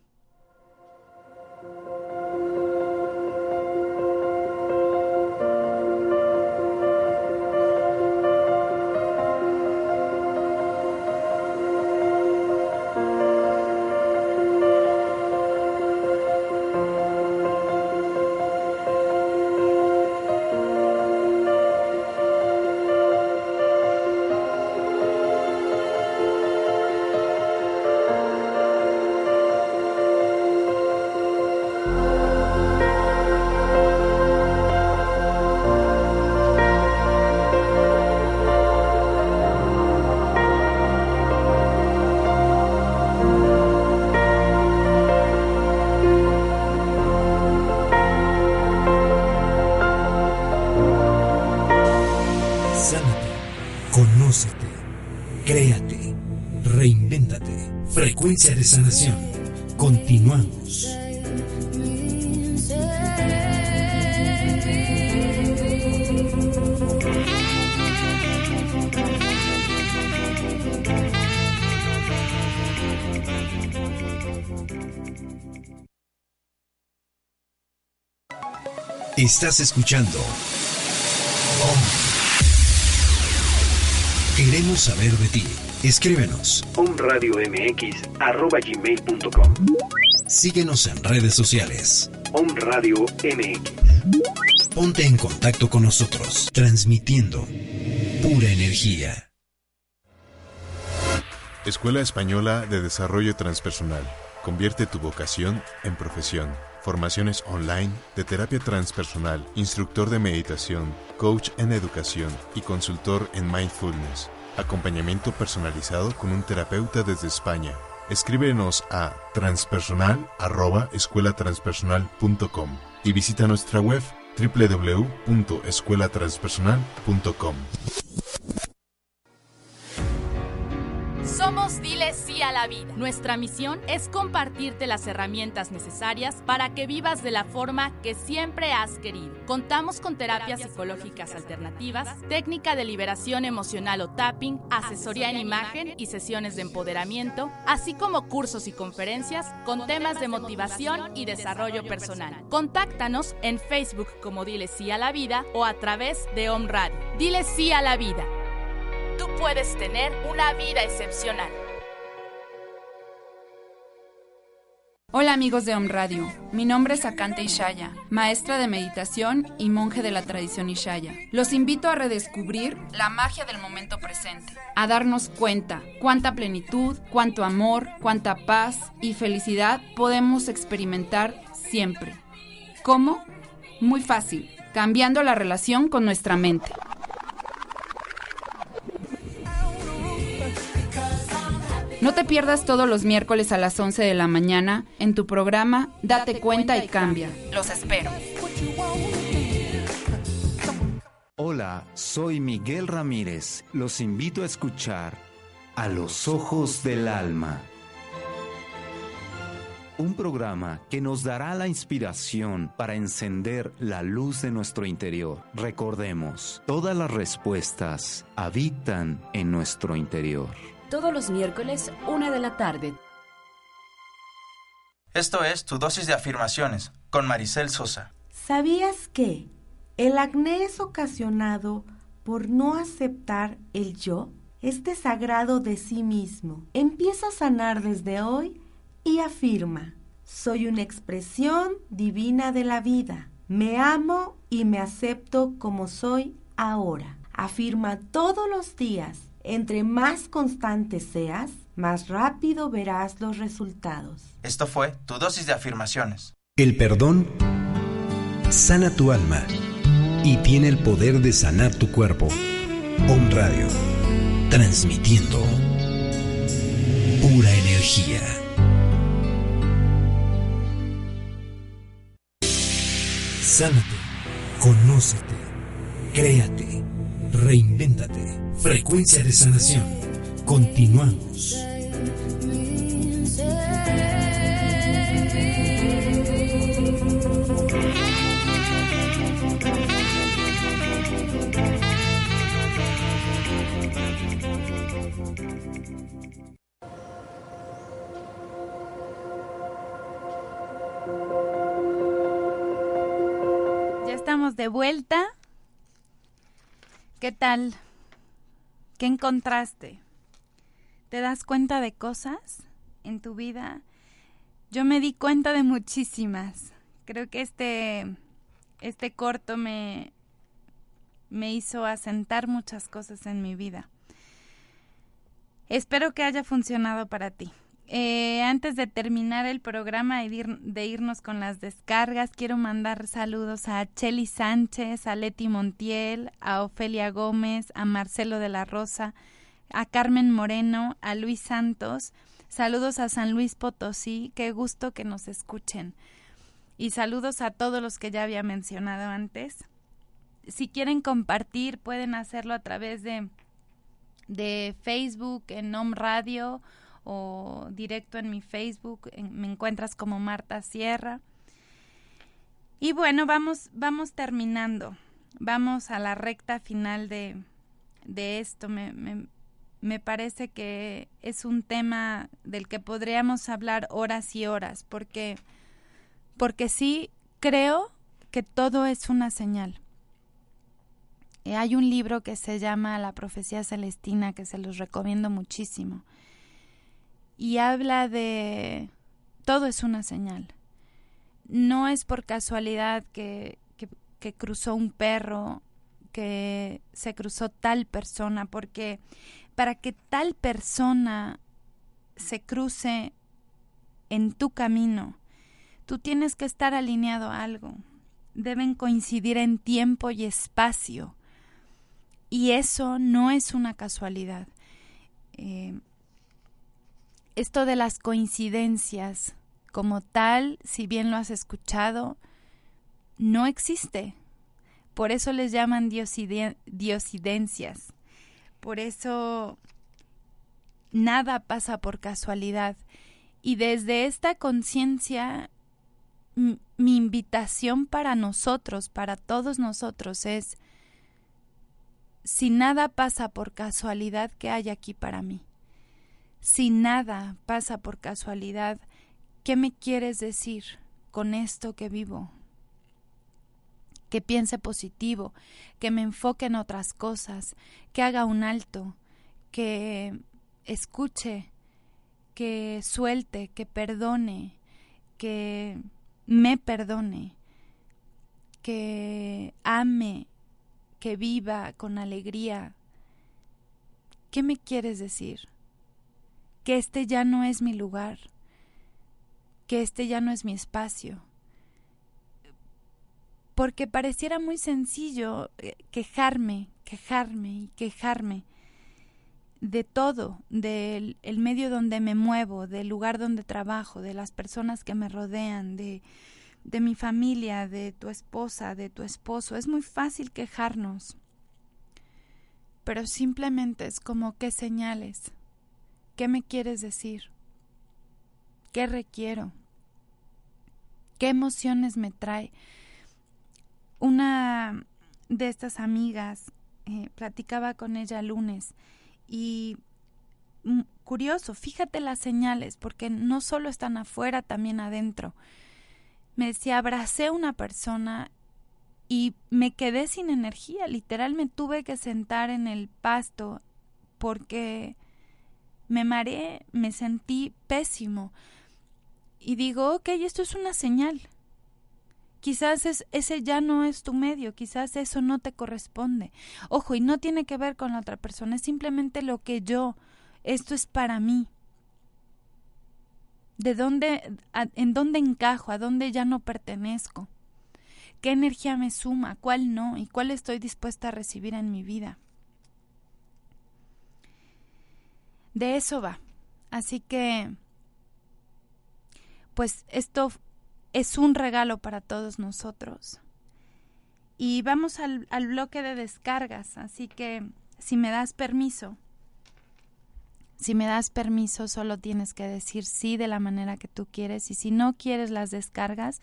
Frecuencia de Sanación. Continuamos. Estás escuchando Om. Queremos saber de ti. Escríbenos om radio m x arroba gmail punto com. Síguenos en redes sociales Om Radio M X. Ponte en contacto con nosotros, transmitiendo pura energía. Escuela Española de Desarrollo Transpersonal. Convierte tu vocación en profesión. Formaciones online de terapia transpersonal, instructor de meditación, coach en educación y consultor en mindfulness. Acompañamiento personalizado con un terapeuta desde España. Escríbenos a transpersonal arroba escuela transpersonal punto com y visita nuestra web doble u doble u doble u punto escuela transpersonal punto com. Somos Dile Sí a la Vida. Nuestra misión es compartirte las herramientas necesarias para que vivas de la forma que siempre has querido. Contamos con terapias psicológicas alternativas, técnica de liberación emocional o tapping, asesoría en imagen y sesiones de empoderamiento, así como cursos y conferencias con temas de motivación y desarrollo personal. Contáctanos en Facebook como Dile Sí a la Vida o a través de Om Radio. Dile Sí a la Vida. Tú puedes tener una vida excepcional. Hola amigos de Om Radio, mi nombre es Akante Ishaya, maestra de meditación y monje de la tradición Ishaya. Los invito a redescubrir la magia del momento presente, a darnos cuenta cuánta plenitud, cuánto amor, cuánta paz y felicidad podemos experimentar siempre. ¿Cómo? Muy fácil, cambiando la relación con nuestra mente. No te pierdas todos los miércoles a las once de la mañana en tu programa Date, Date cuenta, cuenta y Cambia. Los espero. Hola, soy Miguel Ramírez. Los invito a escuchar A los Ojos del Alma. Un programa que nos dará la inspiración para encender la luz de nuestro interior. Recordemos, todas las respuestas habitan en nuestro interior. Todos los miércoles, una de la tarde. Esto es Tu Dosis de Afirmaciones, con Maricel Sosa. ¿Sabías que el acné es ocasionado por no aceptar el yo? Este sagrado de sí mismo. Empieza a sanar desde hoy y afirma: soy una expresión divina de la vida. Me amo y me acepto como soy ahora. Afirma todos los días. Entre más constante seas, más rápido verás los resultados. Esto fue Tu Dosis de Afirmaciones. El perdón sana tu alma y tiene el poder de sanar tu cuerpo. Om Radio, transmitiendo pura energía. Sánate, conócete, créate, reinvéntate. Frecuencia de Sanación. Continuamos. Ya estamos de vuelta. ¿Qué tal? ¿Qué encontraste? ¿Te das cuenta de cosas en tu vida? Yo me di cuenta de muchísimas. Creo que este, este corto me, me hizo asentar muchas cosas en mi vida. Espero que haya funcionado para ti. Eh, antes de terminar el programa y de, ir, de irnos con las descargas, quiero mandar saludos a Chely Sánchez, a Leti Montiel, a Ofelia Gómez, a Marcelo de la Rosa, a Carmen Moreno, a Luis Santos. Saludos a San Luis Potosí, qué gusto que nos escuchen. Y saludos a todos los que ya había mencionado antes. Si quieren compartir, pueden hacerlo a través de, de Facebook, en Om Radio, o directo en mi Facebook, en, me encuentras como Marta Sierra. Y bueno, vamos, vamos terminando. Vamos a la recta final de, de esto. Me, me, me parece que es un tema del que podríamos hablar horas y horas, porque, porque sí creo que todo es una señal. Eh, hay un libro que se llama La profecía celestina, que se los recomiendo muchísimo, y habla de todo es una señal. No es por casualidad que, que, que cruzó un perro, que se cruzó tal persona, porque para que tal persona se cruce en tu camino, tú tienes que estar alineado a algo. Deben coincidir en tiempo y espacio. Y eso no es una casualidad. Eh, esto de las coincidencias como tal, si bien lo has escuchado, no existe. Por eso les llaman dioside- diosidencias. Por eso nada pasa por casualidad. Y desde esta conciencia, m- mi invitación para nosotros, para todos nosotros es, si nada pasa por casualidad, ¿qué hay aquí para mí? Si nada pasa por casualidad, ¿qué me quieres decir con esto que vivo? Que piense positivo, que me enfoque en otras cosas, que haga un alto, que escuche, que suelte, que perdone, que me perdone, que ame, que viva con alegría. ¿Qué me quieres decir? Que este ya no es mi lugar, que este ya no es mi espacio. Porque pareciera muy sencillo quejarme, quejarme y quejarme de todo, del el medio donde me muevo, del lugar donde trabajo, de las personas que me rodean, de, de mi familia, de tu esposa, de tu esposo. Es muy fácil quejarnos, pero simplemente es como, ¿qué señales? ¿Qué me quieres decir? ¿Qué requiero? ¿Qué emociones me trae? Una de estas amigas, eh, platicaba con ella el lunes y m- curioso, fíjate las señales, porque no solo están afuera, también adentro. Me decía, abracé a una persona y me quedé sin energía, literal me tuve que sentar en el pasto porque me mareé, me sentí pésimo. Y digo, ok, esto es una señal. Quizás es, ese ya no es tu medio, quizás eso no te corresponde. Ojo, y no tiene que ver con la otra persona, es simplemente lo que yo, esto es para mí. ¿De dónde, a, en dónde encajo, a dónde ya no pertenezco? ¿Qué energía me suma, cuál no y cuál estoy dispuesta a recibir en mi vida? De eso va. Así que, pues esto es un regalo para todos nosotros. Y vamos al, al bloque de descargas, así que si me das permiso, si me das permiso, solo tienes que decir sí de la manera que tú quieres, y si no quieres las descargas,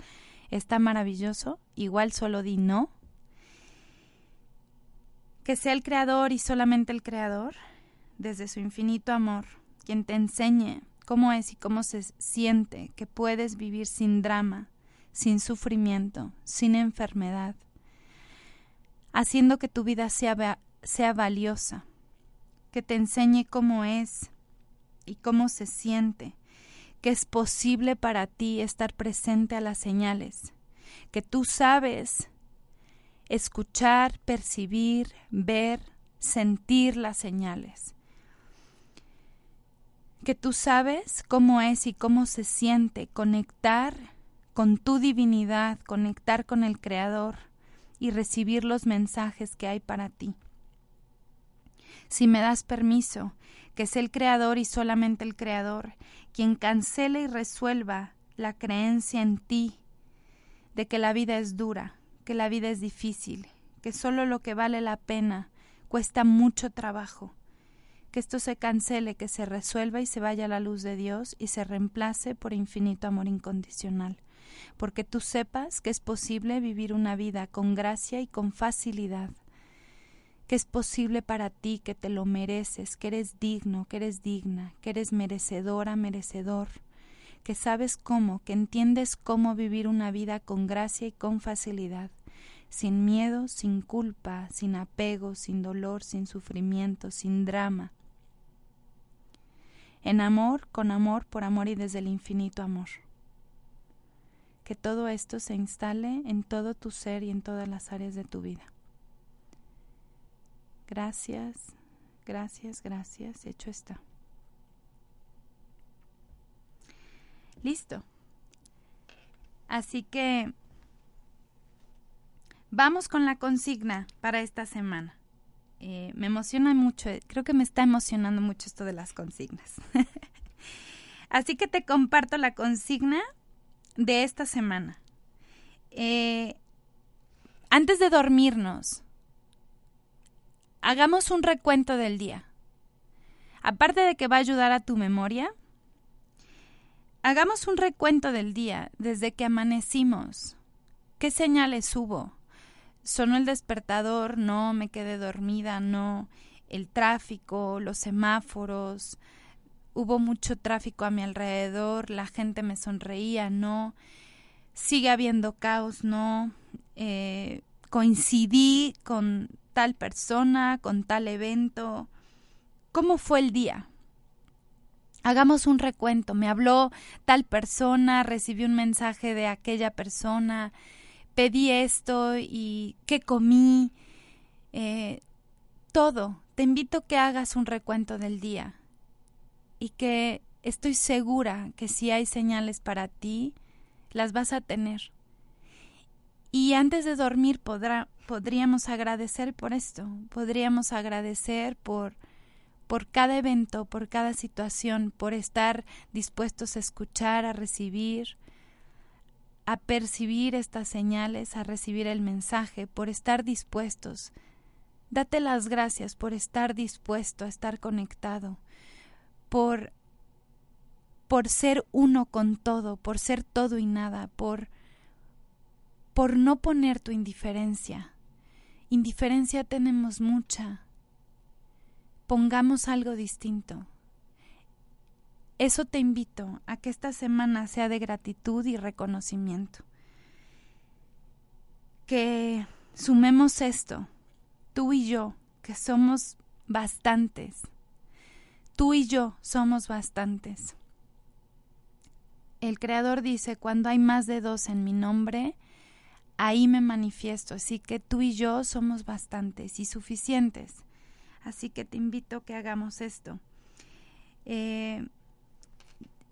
está maravilloso, igual solo di no. Que sea el creador y solamente el creador, desde su infinito amor, quien te enseñe cómo es y cómo se siente que puedes vivir sin drama, sin sufrimiento, sin enfermedad, haciendo que tu vida sea, sea valiosa, que te enseñe cómo es y cómo se siente, que es posible para ti estar presente a las señales, que tú sabes escuchar, percibir, ver, sentir las señales, que tú sabes cómo es y cómo se siente conectar con tu divinidad, conectar con el Creador y recibir los mensajes que hay para ti. Si me das permiso, que sea el Creador y solamente el Creador quien cancele y resuelva la creencia en ti de que la vida es dura, que la vida es difícil, que solo lo que vale la pena cuesta mucho trabajo. Que esto se cancele, que se resuelva y se vaya la luz de Dios y se reemplace por infinito amor incondicional. porque tú sepas que es posible vivir una vida con gracia y con facilidad, que es posible para ti, que te lo mereces, que eres digno, que eres digna, que eres merecedora, merecedor, que sabes cómo, que entiendes cómo vivir una vida con gracia y con facilidad, sin miedo, sin culpa, sin apego, sin dolor, sin sufrimiento, sin drama. En amor, con amor, por amor y desde el infinito amor. Que todo esto se instale en todo tu ser y en todas las áreas de tu vida. Gracias, gracias, gracias. Hecho está. Listo. Así que vamos con la consigna para esta semana. Eh, me emociona mucho, creo que me está emocionando mucho esto de las consignas. Así que te comparto la consigna de esta semana. Eh, antes de dormirnos, hagamos un recuento del día. Aparte de que va a ayudar a tu memoria, hagamos un recuento del día desde que amanecimos. ¿Qué señales hubo? ¿Sonó el despertador? No, me quedé dormida, no. El tráfico, los semáforos, hubo mucho tráfico a mi alrededor, la gente me sonreía, no. Sigue habiendo caos, no. Eh, coincidí con tal persona, con tal evento. ¿Cómo fue el día? Hagamos un recuento. Me habló tal persona, recibí un mensaje de aquella persona, pedí esto y qué comí, eh, todo. Te invito a que hagas un recuento del día y que estoy segura que si hay señales para ti, las vas a tener. Y antes de dormir podrá, podríamos agradecer por esto, podríamos agradecer por, por cada evento, por cada situación, por estar dispuestos a escuchar, a recibir, a percibir estas señales, a recibir el mensaje, por estar dispuestos. Date las gracias por estar dispuesto a estar conectado, por, por ser uno con todo, por ser todo y nada, por, por no poner tu indiferencia. Indiferencia tenemos mucha. Pongamos algo distinto. Eso te invito a que esta semana sea de gratitud y reconocimiento. Que sumemos esto, tú y yo, que somos bastantes. Tú y yo somos bastantes. El Creador dice, cuando hay más de dos en mi nombre, ahí me manifiesto. Así que tú y yo somos bastantes y suficientes. Así que te invito a que hagamos esto. Eh...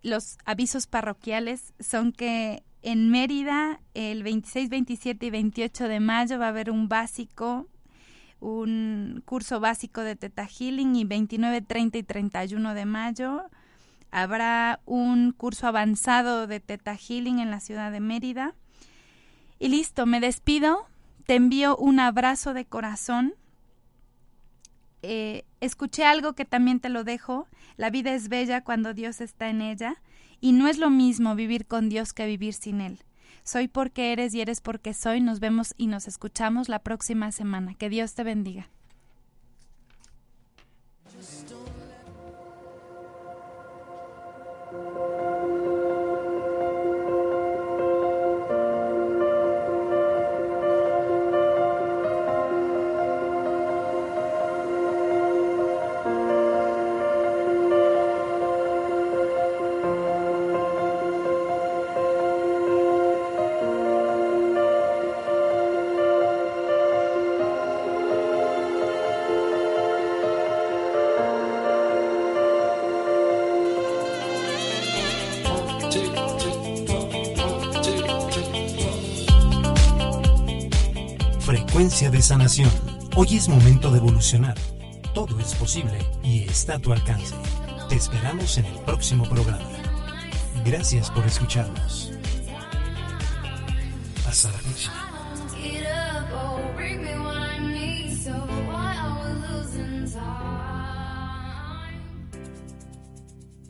Los avisos parroquiales son que en Mérida el veintiséis, veintisiete y veintiocho de mayo va a haber un básico, un curso básico de Theta Healing, y veintinueve, treinta y treinta y uno de mayo habrá un curso avanzado de Theta Healing en la ciudad de Mérida. Y listo, me despido, te envío un abrazo de corazón. Eh, escuché algo que también te lo dejo: la vida es bella cuando Dios está en ella, y no es lo mismo vivir con Dios que vivir sin Él. Soy porque eres y eres porque soy. Nos vemos y nos escuchamos la próxima semana. Que Dios te bendiga. De sanación. Hoy es momento de evolucionar. Todo es posible y está a tu alcance. Te esperamos en el próximo programa. Gracias por escucharnos. Hasta la próxima.